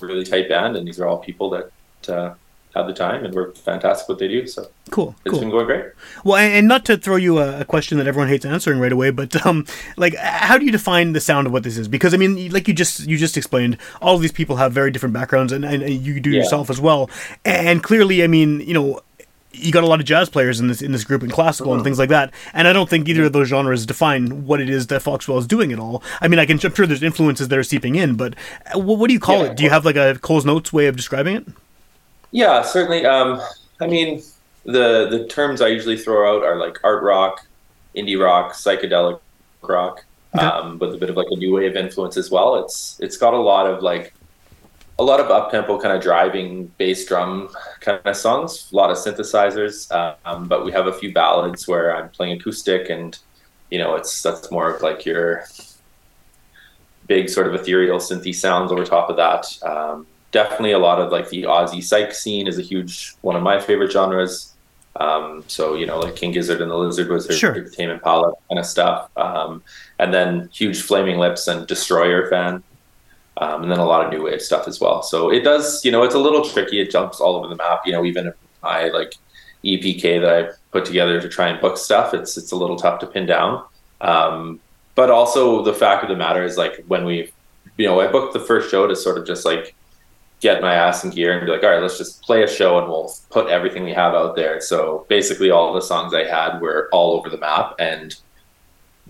really tight band, and these are all people that had the time and were fantastic what they do. So cool. It's been going great. Well, and not to throw you a question that everyone hates answering right away, but how do you define the sound of what this is? Because I mean, like you just explained, all of these people have very different backgrounds, and you do yourself as well. And clearly, I mean, you got a lot of jazz players in this group, and classical and things like that. And I don't think either of those genres define what it is that Foxwell is doing at all. I mean, I'm sure there's influences that are seeping in, but what do you call it? Do you have like a Coles Notes way of describing it? Yeah, certainly. The terms I usually throw out are like art rock, indie rock, psychedelic rock, with a bit of like a new wave influence as well. It's got a lot of up-tempo kind of driving bass drum kind of songs, a lot of synthesizers, but we have a few ballads where I'm playing acoustic, and that's more of like your big sort of ethereal synthy sounds over top of that. definitely a lot of like the Aussie psych scene is a huge one of my favorite genres. So, you know, like King Gizzard and the Lizard Wizard, sure. Tame Impala kind of stuff. And then huge Flaming Lips and Destroyer fan. And then a lot of new wave stuff as well. So it does, you know, it's a little tricky. It jumps all over the map. You know, even if I like EPK that I put together to try and book stuff, it's a little tough to pin down. But also the fact of the matter is like when we, you know, I booked the first show to sort of just like get my ass in gear and be like, all right, let's just play a show and we'll put everything we have out there. So basically all the songs I had were all over the map, and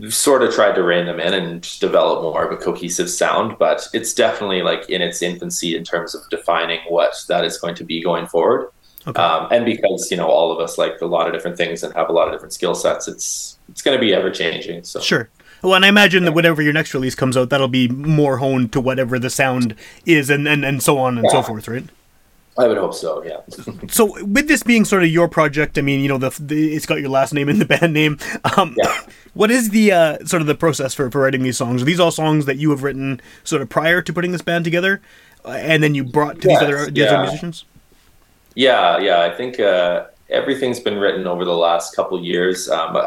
sort of tried to rein them in and just develop more of a cohesive sound. But it's definitely like in its infancy in terms of defining what that is going to be going forward. Okay. And because, you know, all of us like a lot of different things and have a lot of different skill sets, it's going to be ever changing. So sure. Well, and I imagine that whenever your next release comes out, that'll be more honed to whatever the sound is and so on and so forth, right? I would hope so, yeah. So with this being sort of your project, I mean, you know, it's got your last name in the band name. What is the sort of the process for writing these songs? Are these all songs that you have written sort of prior to putting this band together and then you brought to these other musicians? Yeah. I think everything's been written over the last couple years. I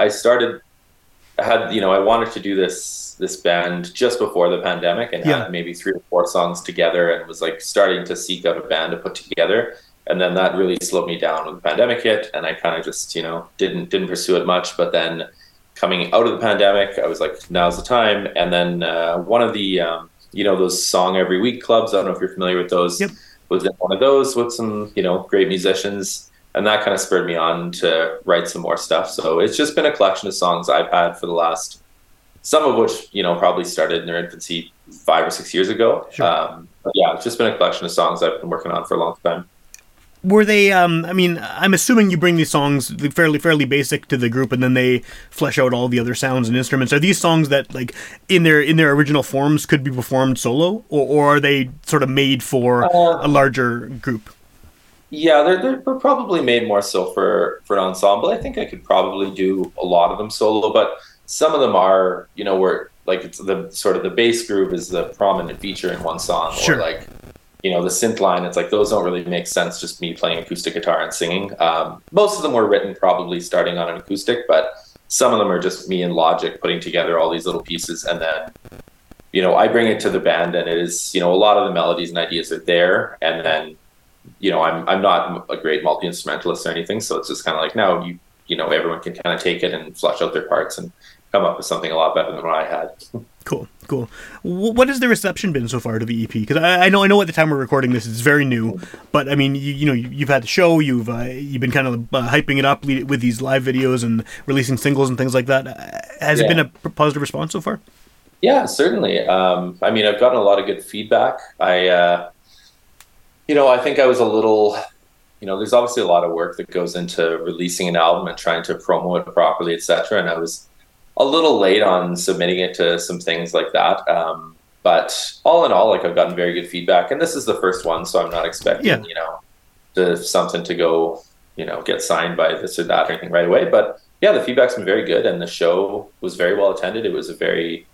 wanted to do this band just before the pandemic and had maybe 3 or 4 songs together and was like starting to seek out a band to put together. And then that really slowed me down when the pandemic hit. And I kind of just, you know, didn't pursue it much. But then coming out of the pandemic, I was like, now's the time. And then one of the, you know, those song every week clubs, I don't know if you're familiar with those, was in one of those with some, you know, great musicians. And that kind of spurred me on to write some more stuff. So it's just been a collection of songs I've had for the last, some of which, you know, probably started in their infancy 5 or 6 years ago. Sure. But yeah, it's just been a collection of songs I've been working on for a long time. Were they, I mean, I'm assuming you bring these songs fairly basic to the group and then they flesh out all the other sounds and instruments. Are these songs that like in their original forms could be performed solo or are they sort of made for a larger group? Yeah, they're probably made more so for an ensemble. I think I could probably do a lot of them solo, but some of them are, you know, where like it's the sort of the bass groove is the prominent feature in one song, sure. Or like, you know, the synth line. It's like those don't really make sense. Just me playing acoustic guitar and singing. Most of them were written probably starting on an acoustic, but some of them are just me and Logic putting together all these little pieces, and then, you know, I bring it to the band, and it is, you know, a lot of the melodies and ideas are there, and then, you know, I'm not a great multi-instrumentalist or anything, so it's just kind of like now you know everyone can kind of take it and flesh out their parts and come up with something a lot better than what I had. Cool. What has the reception been so far to the EP? Because I know at the time we're recording this, it's very new, but I mean, you know, you've had the show, you've been kind of hyping it up with these live videos and releasing singles and things like that. Has it been a positive response so far? Yeah, certainly. I mean, I've gotten a lot of good feedback. You know, I think I was a little, you know, there's obviously a lot of work that goes into releasing an album and trying to promo it properly, etc. And I was a little late on submitting it to some things like that. But all in all, like I've gotten very good feedback, and this is the first one, so I'm not expecting, you know, something to go, you know, get signed by this or that or anything right away. But yeah, the feedback's been very good, and the show was very well attended. It was a very,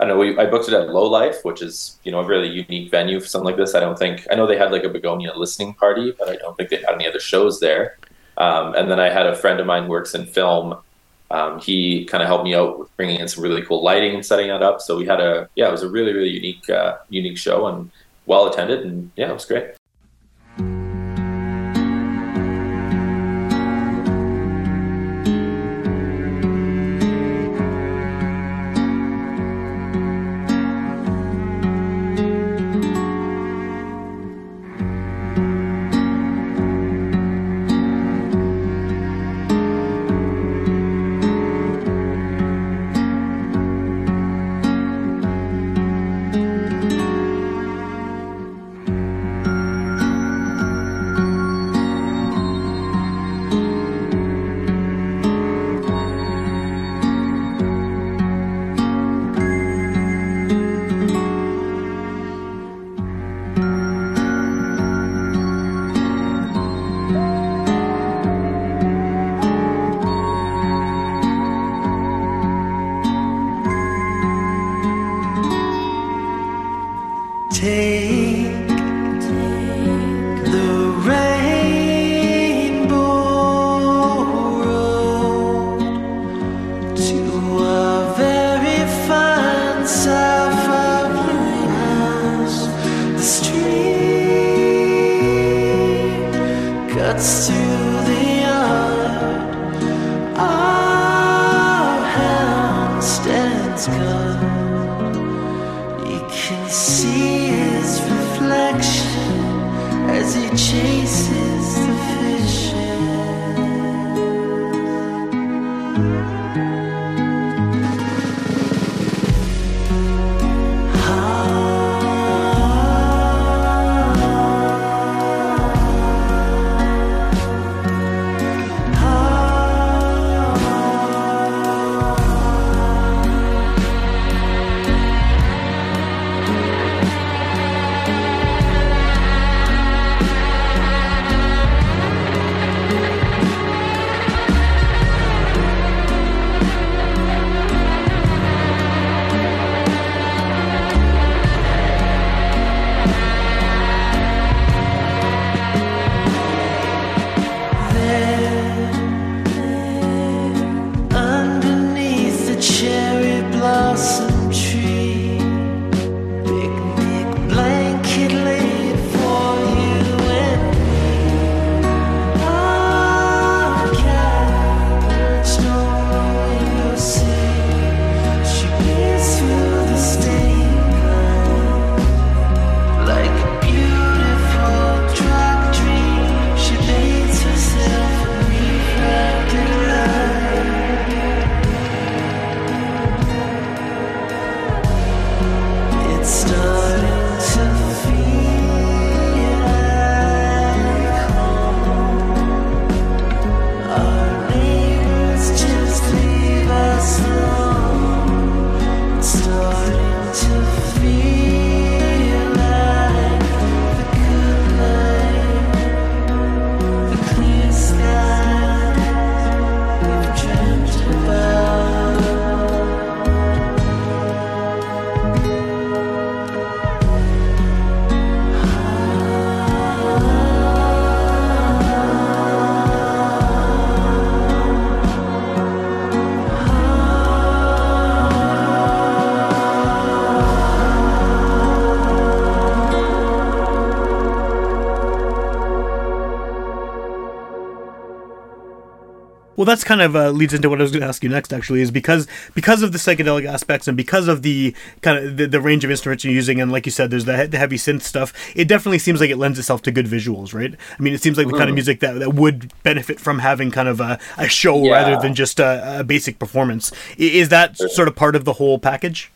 I know I booked it at Lowlife, which is, you know, a really unique venue for something like this. I know they had like a Begonia listening party, but I don't think they had any other shows there. And then I had a friend of mine who works in film. He kind of helped me out with bringing in some really cool lighting and setting that up. So we had it was a really, really unique, unique show and well attended. And yeah, it was great. Well, that's kind of leads into what I was going to ask you next, actually, is because of the psychedelic aspects and because of the kind of the range of instruments you're using, and like you said, there's the heavy synth stuff, it definitely seems like it lends itself to good visuals, right? I mean, it seems like the kind of music that would benefit from having kind of a show rather than just a basic performance. Is that sort of part of the whole package?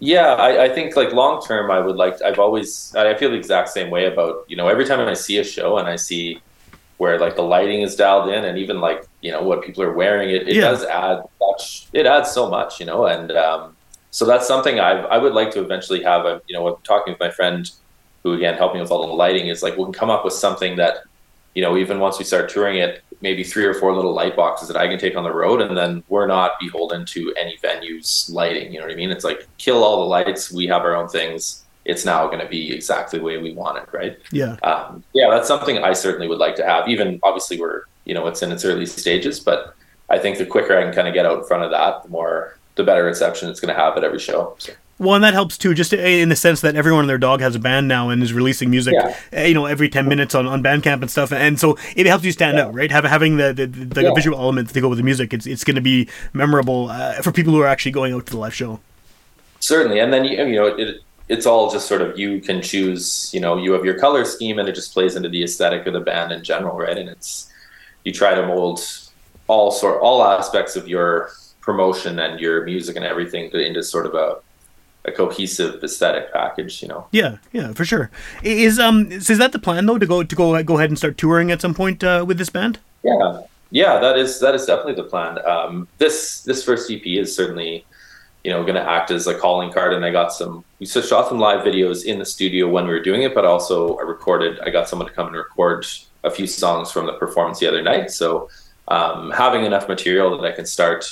Yeah, I think like long term, I feel the exact same way about, you know, every time I see a show and I see where like the lighting is dialed in and even like, you know, what people are wearing, it does add much, it adds so much, you know, and so that's something I would like to eventually have. You know, I'm talking with my friend who, again, helped me with all the lighting, is like, we can come up with something that, you know, even once we start touring it, maybe 3 or 4 little light boxes that I can take on the road, and then we're not beholden to any venue's lighting, you know what I mean? It's like, kill all the lights, we have our own things. It's now going to be exactly the way we want it, right? Yeah. Yeah, that's something I certainly would like to have. Even, obviously, we're, you know, it's in its early stages, but I think the quicker I can kind of get out in front of that, the better reception it's going to have at every show. So. Well, and that helps too, just in the sense that everyone and their dog has a band now and is releasing music, you know, every 10 minutes on Bandcamp and stuff. And so it helps you stand out, right? Having the visual element to go with the music, it's going to be memorable for people who are actually going out to the live show. Certainly. And then, you know, it's all just sort of, you can choose, you know, you have your color scheme and it just plays into the aesthetic of the band in general, right? And it's, you try to mold all aspects of your promotion and your music and everything into sort of a cohesive aesthetic package, you know? Yeah, for sure. Is that the plan though, to go ahead and start touring at some point with this band? Yeah, that is definitely the plan. This first EP is certainly, you know, going to act as a calling card, and we shot some live videos in the studio when we were doing it, but also I got someone to come and record a few songs from the performance the other night. So having enough material that I can start,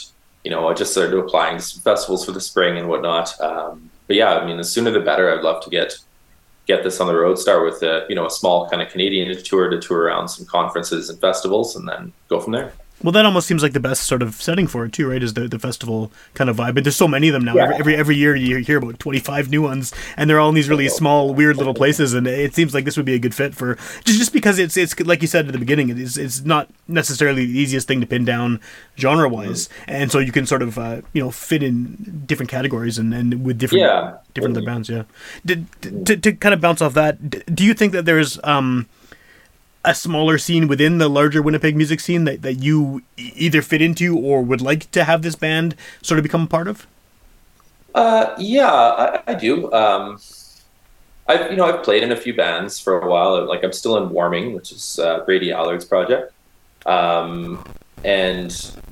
you know, I just started applying to festivals for the spring and whatnot. But yeah, I mean, the sooner the better. I'd love to get this on the road, start with a small kind of Canadian tour to tour around some conferences and festivals, and then go from there. Well, that almost seems like the best sort of setting for it too, right? Is the festival kind of vibe. But there's so many of them now. Yeah. Every year you hear about 25 new ones, and they're all in these really small, weird little places. And it seems like this would be a good fit for just because it's like you said at the beginning, it's not necessarily the easiest thing to pin down genre wise, and so you can sort of fit in different categories and with different other bands. Yeah. To kind of bounce off that, do you think that there's a smaller scene within the larger Winnipeg music scene that you either fit into or would like to have this band sort of become a part of? Yeah, I do. I've played in a few bands for a while. Like I'm still in Warming, which is Brady Allard's project. Even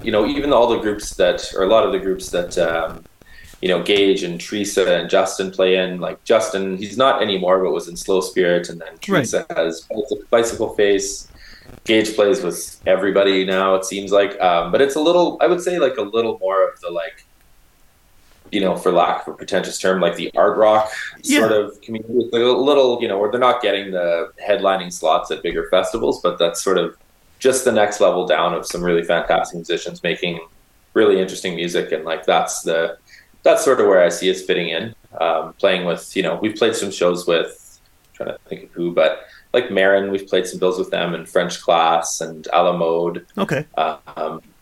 all the groups that Gage and Teresa and Justin play in. Like Justin, he's not anymore, but was in Slow Spirit, and then Teresa has Bicycle Face. Gage plays with everybody now, it seems like. But it's a little, I would say, like a little more of the for lack of a pretentious term, like the art rock sort of community. Like a little, where they're not getting the headlining slots at bigger festivals, but that's sort of just the next level down of some really fantastic musicians making really interesting music, and like that's sort of where I see us fitting in, playing with, we've played some shows with, I'm trying to think of who, but like Marin, we've played some bills with them, and French Class and A La Mode. Okay.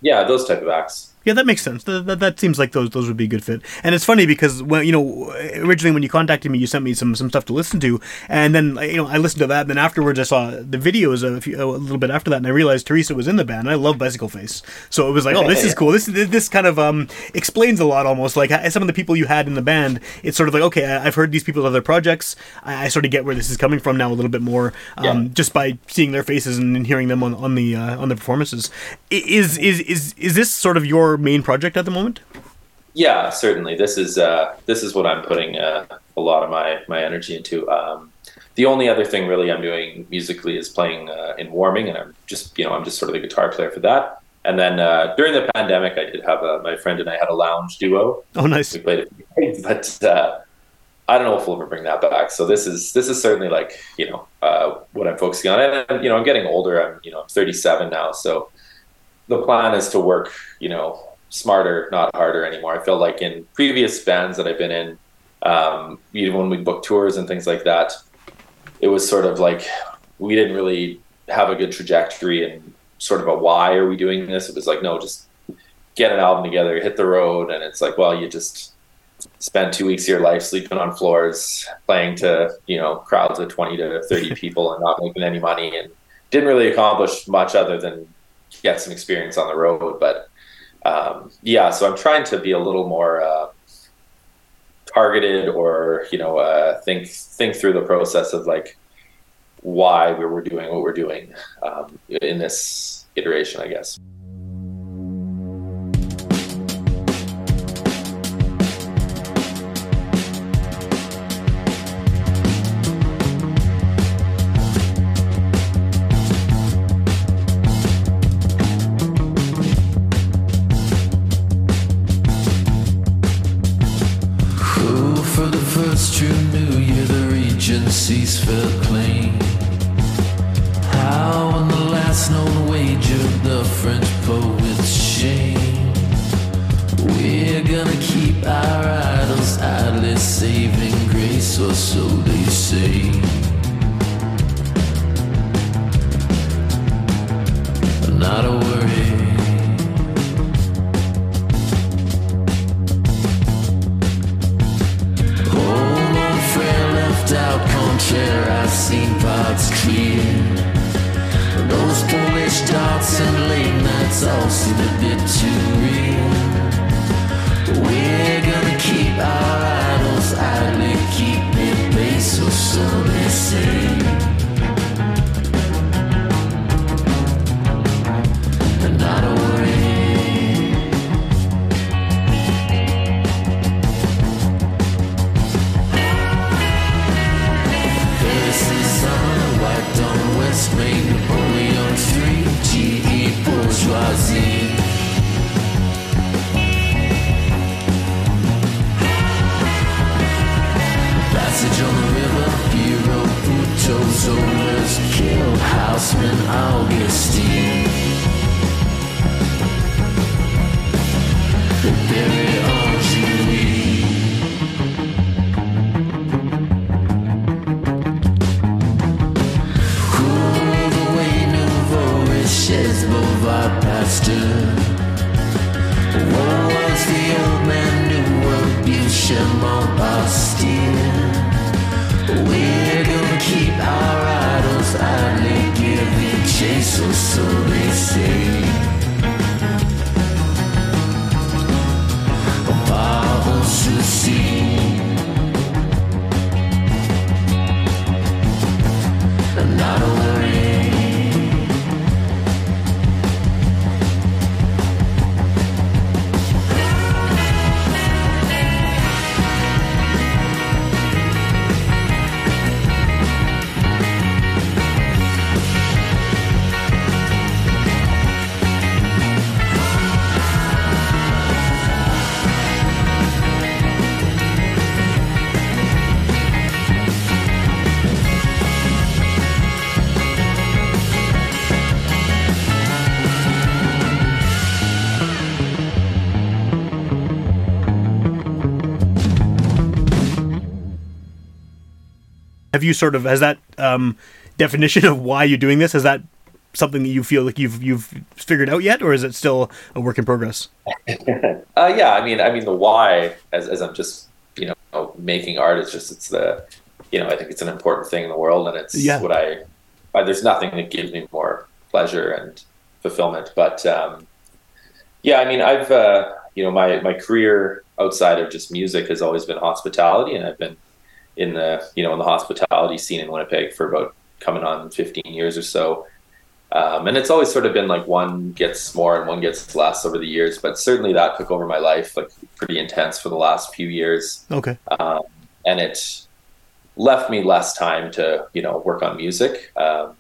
Those type of acts. Yeah, that makes sense. That seems like those would be a good fit. And it's funny because originally when you contacted me, you sent me some stuff to listen to, and then I listened to that, and then afterwards I saw the videos a little bit after that, and I realized Teresa was in the band. I love Bicycle Face, so it was like, oh, this is cool. This kind of explains a lot, almost like some of the people you had in the band. It's sort of like, okay, I've heard these people's other projects. I sort of get where this is coming from now a little bit more, just by seeing their faces and hearing them on the performances. Is this sort of your main project at the moment? Yeah, certainly. This is what I'm putting a lot of my energy into. The only other thing really I'm doing musically is playing in Warming, and I'm just sort of the guitar player for that. And then during the pandemic, I did have my friend and I had a lounge duo. Oh, nice. We played it, but I don't know if we'll ever bring that back. So this is certainly like what I'm focusing on. And I'm getting older. I'm 37 now, so. The plan is to work, smarter, not harder anymore. I feel like in previous bands that I've been in, even when we booked tours and things like that, it was sort of like we didn't really have a good trajectory and sort of a why are we doing this? It was like, no, just get an album together, hit the road. And it's like, well, you just spend 2 weeks of your life sleeping on floors, playing to, crowds of 20 to 30 people and not making any money, and didn't really accomplish much other than get some experience on the road. But so I'm trying to be a little more targeted, or think through the process of like why we were doing what we're doing in this iteration, I guess. Made Napoleon III, GE bourgeoisie. drove right past her. Where was the old man who abused Shemar Bastille? We're gonna keep our idols idly giving chase, or so they say. To see, not a worry. Have you sort of, has that definition of why you're doing this, is that something that you feel like you've figured out yet, or is it still a work in progress? Yeah, I mean the why, as I'm just, you know, making art, it's just, it's the, you know, I think it's an important thing in the world, and it's what I there's nothing that gives me more pleasure and fulfillment. But yeah, I mean, I've you know, my career outside of just music has always been hospitality, and I've been in the hospitality scene in Winnipeg for about coming on 15 years or so. And it's always sort of been like one gets more and one gets less over the years, but certainly that took over my life, like pretty intense for the last few years. Okay. And it left me less time to, you know, work on music. And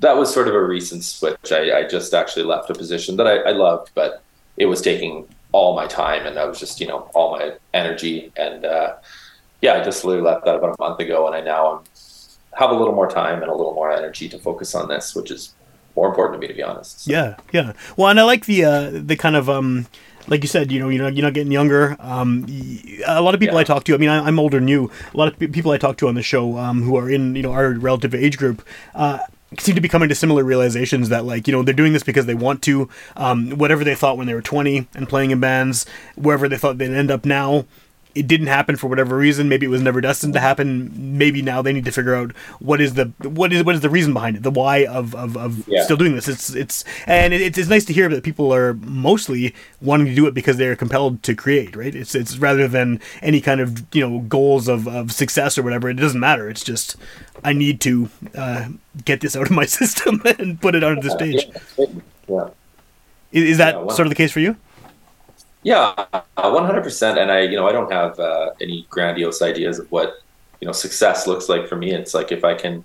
that was sort of a recent switch. I just actually left a position that I loved, but it was taking all my time, and I was just, you know, all my energy, and, yeah, I just literally left that about a month ago, and I now have a little more time and a little more energy to focus on this, which is more important to me, to be honest. So. Yeah. Well, and I like the kind of like you said, you're not getting younger. A lot of people I talk to, I mean, I'm older than you. A lot of people I talk to on the show who are in, you know, our relative age group. Seem to be coming to similar realizations that, like, you know, they're doing this because they want to, whatever they thought when they were 20 and playing in bands, wherever they thought they'd end up now. It didn't happen for whatever reason. Maybe it was never destined to happen. Maybe now they need to figure out what is the reason behind it, the why of still doing this. It's nice to hear that people are mostly wanting to do it because they're compelled to create, right? It's rather than any kind of, you know, goals of success or whatever. It doesn't matter. It's just, I need to get this out of my system and put it onto the stage. Yeah. Is that sort of the case for you? Yeah, 100%. And I don't have any grandiose ideas of what, you know, success looks like for me. It's like if I can,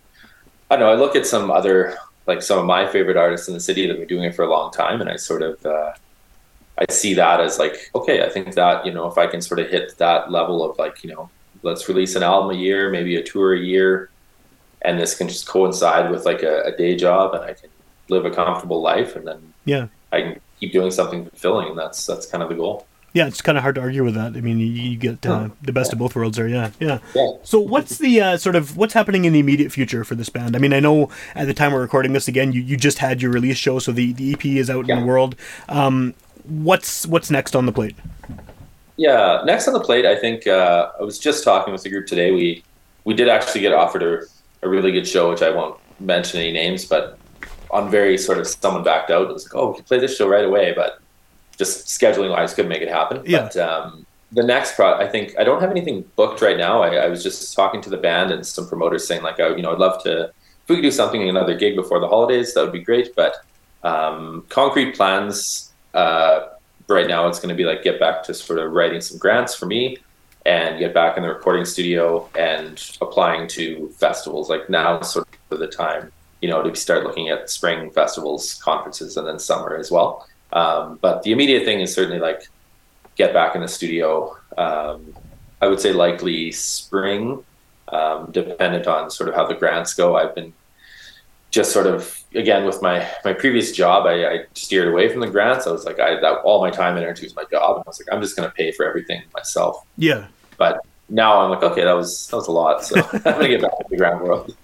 I don't know, I look at some other, like some of my favorite artists in the city that have been doing it for a long time. And I sort of, I see that as like, okay, I think that, you know, if I can sort of hit that level of like, you know, let's release an album a year, maybe a tour a year. And this can just coincide with like a day job, and I can live a comfortable life. And then I can keep doing something fulfilling. That's kind of the goal. Yeah, it's kind of hard to argue with that. I mean, you get the best of both worlds there. Yeah. So what's the what's happening in the immediate future for this band? I mean, I know at the time we're recording this, again, you just had your release show, so the EP is out in the world. What's next on the plate? Yeah, next on the plate, I think I was just talking with the group today. We did actually get offered a really good show, which I won't mention any names, but on very sort of someone backed out. It was like, oh, we can play this show right away, but just scheduling wise couldn't make it happen. Yeah. But the next I think I don't have anything booked right now. I was just talking to the band and some promoters saying like, I'd love to, if we could do something, another gig before the holidays, that would be great. But concrete plans right now, it's going to be like get back to sort of writing some grants for me and get back in the recording studio and applying to festivals. Like now is sort of the time, you know, to start looking at spring festivals, conferences, and then summer as well. But the immediate thing is certainly like get back in the studio. I would say likely spring, dependent on sort of how the grants go. I've been just sort of, again, with my previous job, I steered away from the grants. I was like, all my time and energy was my job. And I was like, I'm just going to pay for everything myself. Yeah. But now I'm like, okay, that was a lot. So I'm going to get back to the grant world.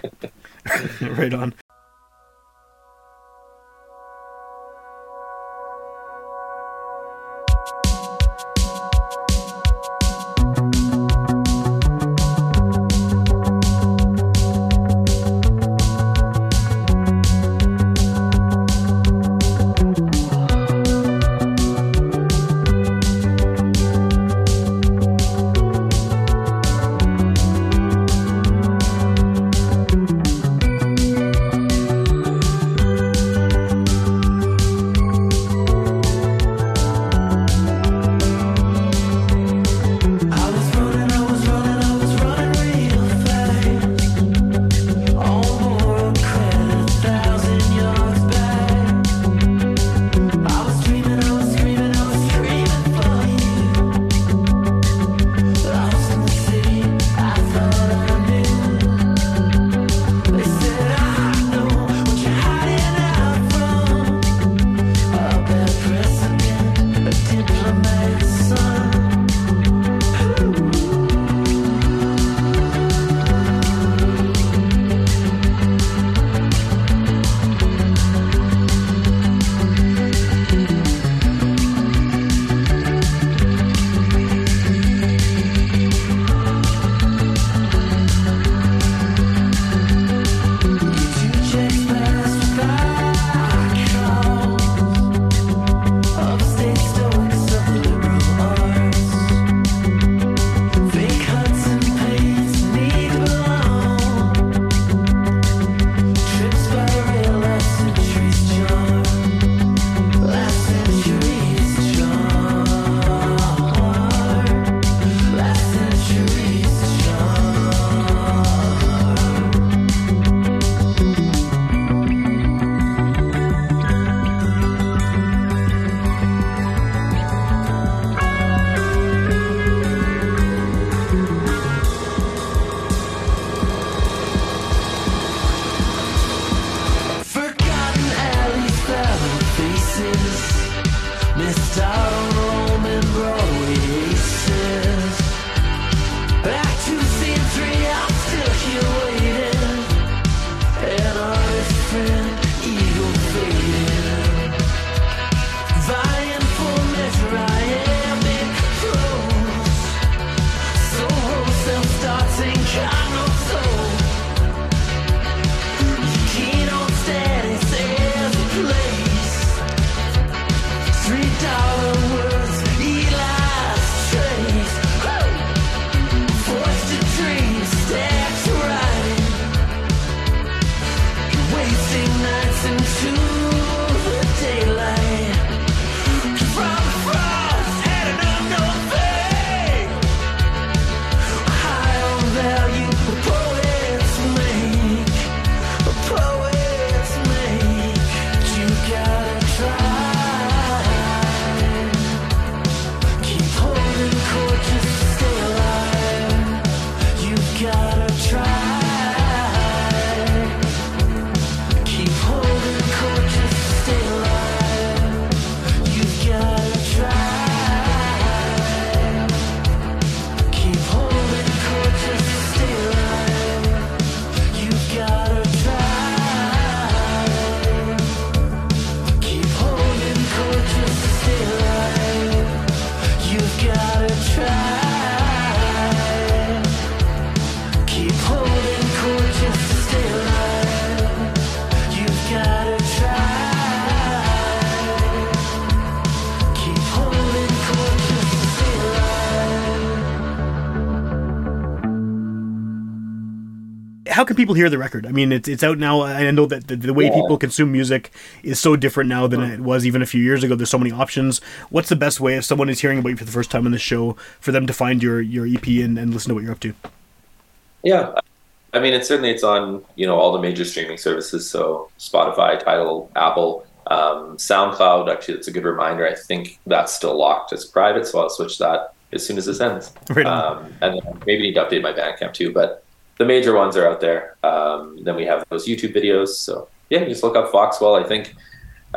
Right on. how can people hear the record? I mean, it's out now. I know that the way people consume music is so different now than it was even a few years ago. There's so many options. What's the best way, if someone is hearing about you for the first time on the show, for them to find your EP and listen to what you're up to? Yeah. I mean, it's on, you know, all the major streaming services. So Spotify, Tidal, Apple, SoundCloud. Actually, that's a good reminder. I think that's still locked as private, so I'll switch that as soon as this ends. Right. And then maybe need to update my Bandcamp too, but the major ones are out there. Then we have those YouTube videos. So yeah, you just look up Foxwell. I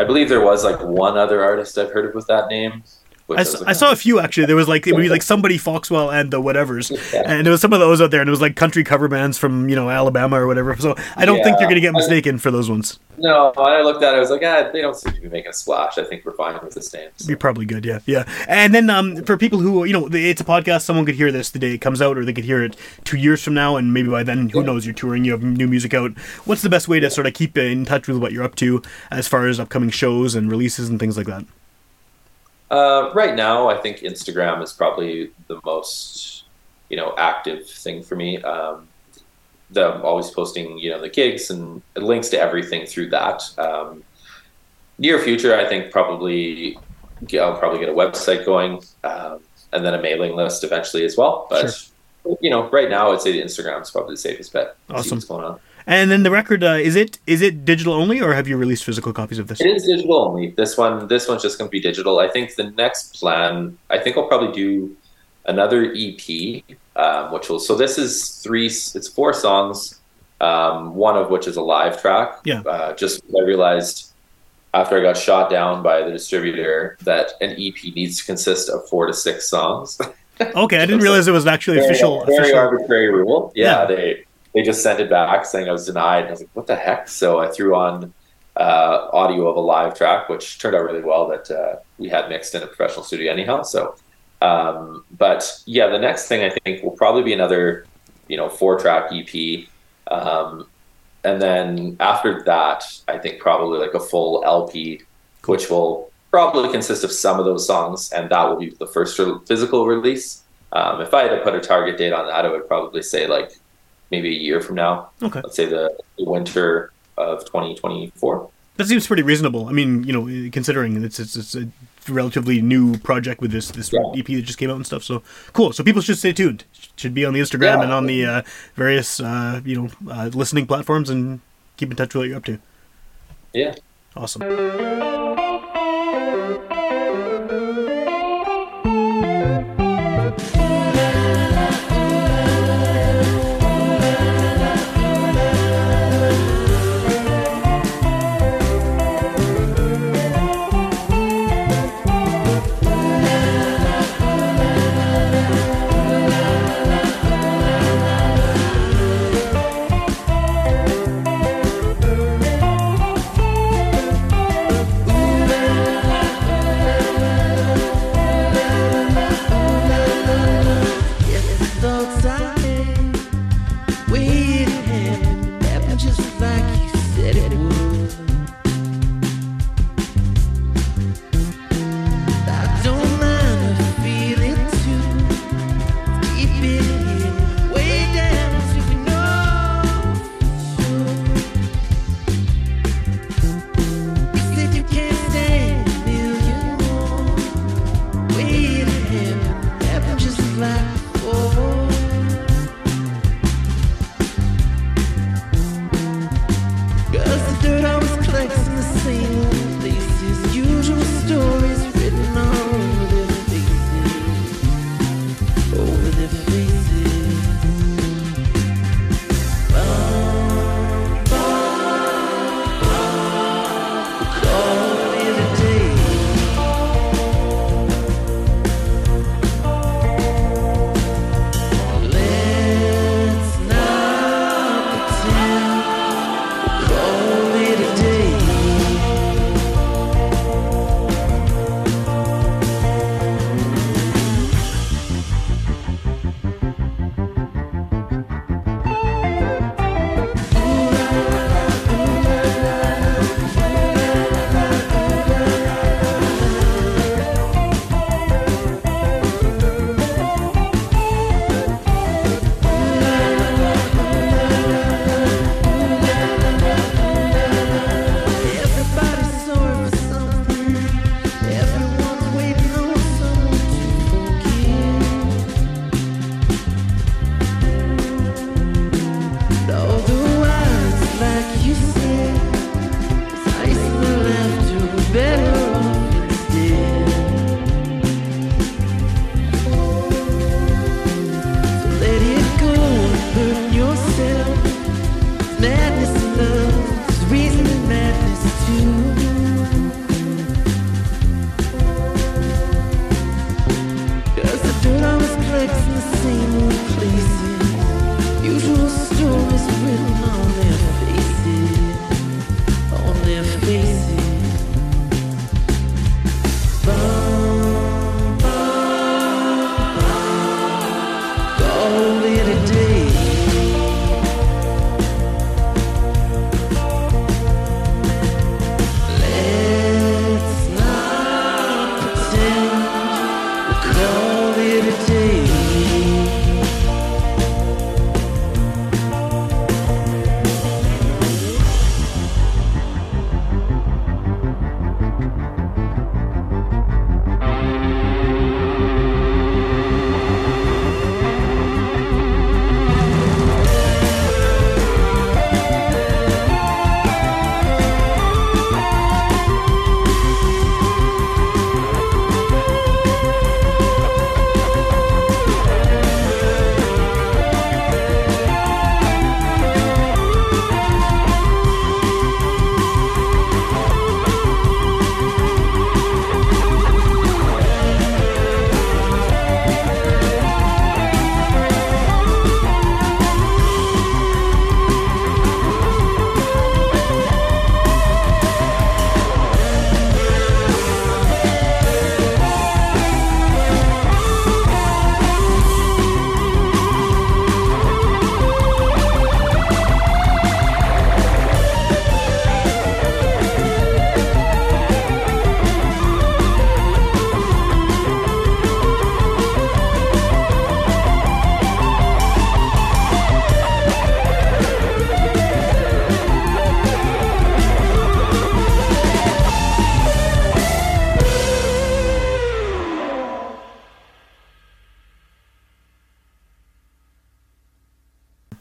believe there was like one other artist I've heard of with that name. I saw a few actually. There was like, it would be like somebody Foxwell and the whatevers, and there was some of those out there, and it was like country cover bands from, you know, Alabama or whatever. So I don't think you're going to get mistaken for those ones. No, when I looked at it, I was like, they don't seem to be making a splash. I think we're fine with this name. So. You're probably good, yeah, yeah. And then for people who, you know, it's a podcast. Someone could hear this the day it comes out, or they could hear it 2 years from now, and maybe by then, who knows? You're touring, you have new music out. What's the best way to sort of keep in touch with what you're up to as far as upcoming shows and releases and things like that? Right now, I think Instagram is probably the most, you know, active thing for me. I'm always posting, you know, the gigs and links to everything through that. Near future, I think I'll probably get a website going, and then a mailing list eventually as well. But, you know, right now, I'd say the Instagram is probably the safest bet. Awesome. What's going on. And then the record, is it digital only, or have you released physical copies of this? It is digital only. This one's just going to be digital. I think the next plan, I think I'll probably do another EP, so this is four songs, one of which is a live track. Yeah. Just I realized after I got shot down by the distributor that an EP needs to consist of 4 to 6 songs. Okay, I didn't realize it was actually official. Very arbitrary rule. Yeah. They just sent it back saying I was denied. And I was like, what the heck? So I threw on audio of a live track, which turned out really well that we had mixed in a professional studio anyhow. So, but yeah, the next thing I think will probably be another, you know, 4-track EP. And then after that, I think probably like a full LP, which will probably consist of some of those songs. And that will be the first physical release. If I had to put a target date on that, I would probably say like, maybe a year from now. Okay. Let's say the winter of 2024. That seems pretty reasonable. I mean, you know, considering it's a relatively new project with this EP that just came out and stuff. So cool. So people should stay tuned. Should be on the Instagram and on the various listening platforms, and keep in touch with what you're up to. Yeah. Awesome.